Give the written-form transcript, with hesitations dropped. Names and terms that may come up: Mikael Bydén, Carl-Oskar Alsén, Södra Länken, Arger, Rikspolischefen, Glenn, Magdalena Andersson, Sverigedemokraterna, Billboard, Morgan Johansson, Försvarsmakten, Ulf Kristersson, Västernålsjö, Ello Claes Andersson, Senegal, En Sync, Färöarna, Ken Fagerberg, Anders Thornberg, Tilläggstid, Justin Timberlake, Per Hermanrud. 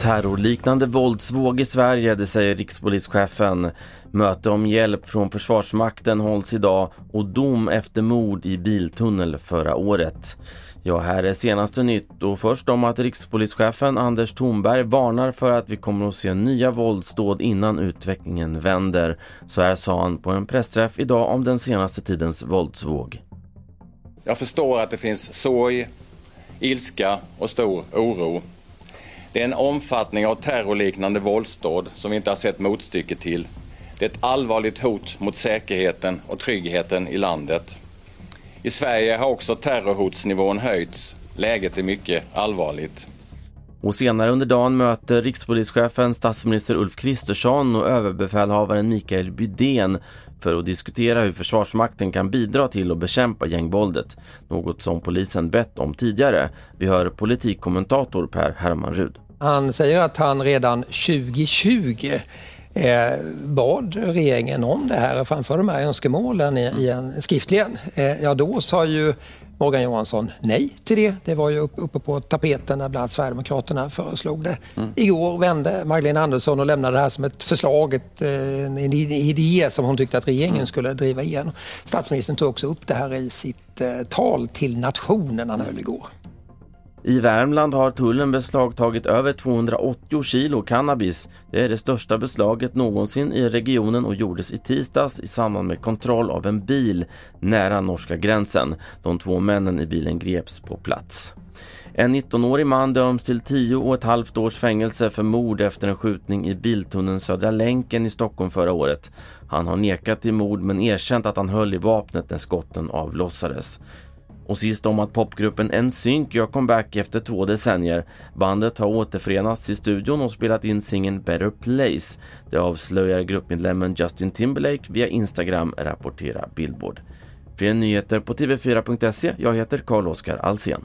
Terrorliknande våldsvåg i Sverige, det säger rikspolischefen. Möte om hjälp från Försvarsmakten hålls idag och dom efter mord i biltunnel förra året. Ja, här är senaste nytt och först om att rikspolischefen Anders Thornberg varnar för att vi kommer att se nya våldsdåd innan utvecklingen vänder. Så här sa han på en pressträff idag om den senaste tidens våldsvåg. Jag förstår att det finns sorg, ilska och stor oro. Det är en omfattning av terrorliknande våldsdåd som vi inte har sett motstycke till. Det är ett allvarligt hot mot säkerheten och tryggheten i landet. I Sverige har också terrorhotsnivån höjts. Läget är mycket allvarligt. Och senare under dagen möter rikspolischefen, statsminister Ulf Kristersson och överbefälhavaren Mikael Bydén för att diskutera hur Försvarsmakten kan bidra till att bekämpa gängvåldet. Något som polisen bett om tidigare. Vi hör politikkommentator Per Hermanrud. Han säger att han redan 2020 bad regeringen om det här och framför de här önskemålen i en skriftligen. Ja, då sa ju Morgan Johansson nej till det. Det var ju uppe på tapeten när bland annat Sverigedemokraterna föreslog det. Igår vände Magdalena Andersson och lämnade det här som ett förslag, en idé som hon tyckte att regeringen skulle driva igenom. Statsministern tog också upp det här i sitt tal till nationen han höll igår. I Värmland har tullen beslagtagit över 280 kilo cannabis. Det är det största beslaget någonsin i regionen och gjordes i tisdags i samband med kontroll av en bil nära norska gränsen. De två männen i bilen greps på plats. En 19-årig man döms till 10,5 års fängelse för mord efter en skjutning i biltunneln Södra Länken i Stockholm förra året. Han har nekat till mord men erkänt att han höll i vapnet när skotten avlossades. Och sist om att popgruppen En Sync gör comeback efter 2 decennier. Bandet har återförenats i studion och spelat in singeln Better Place. Det avslöjar gruppmedlemmen Justin Timberlake via Instagram, rapporterar Billboard. Fler nyheter på tv4.se. Jag heter Carl-Oskar Alsén.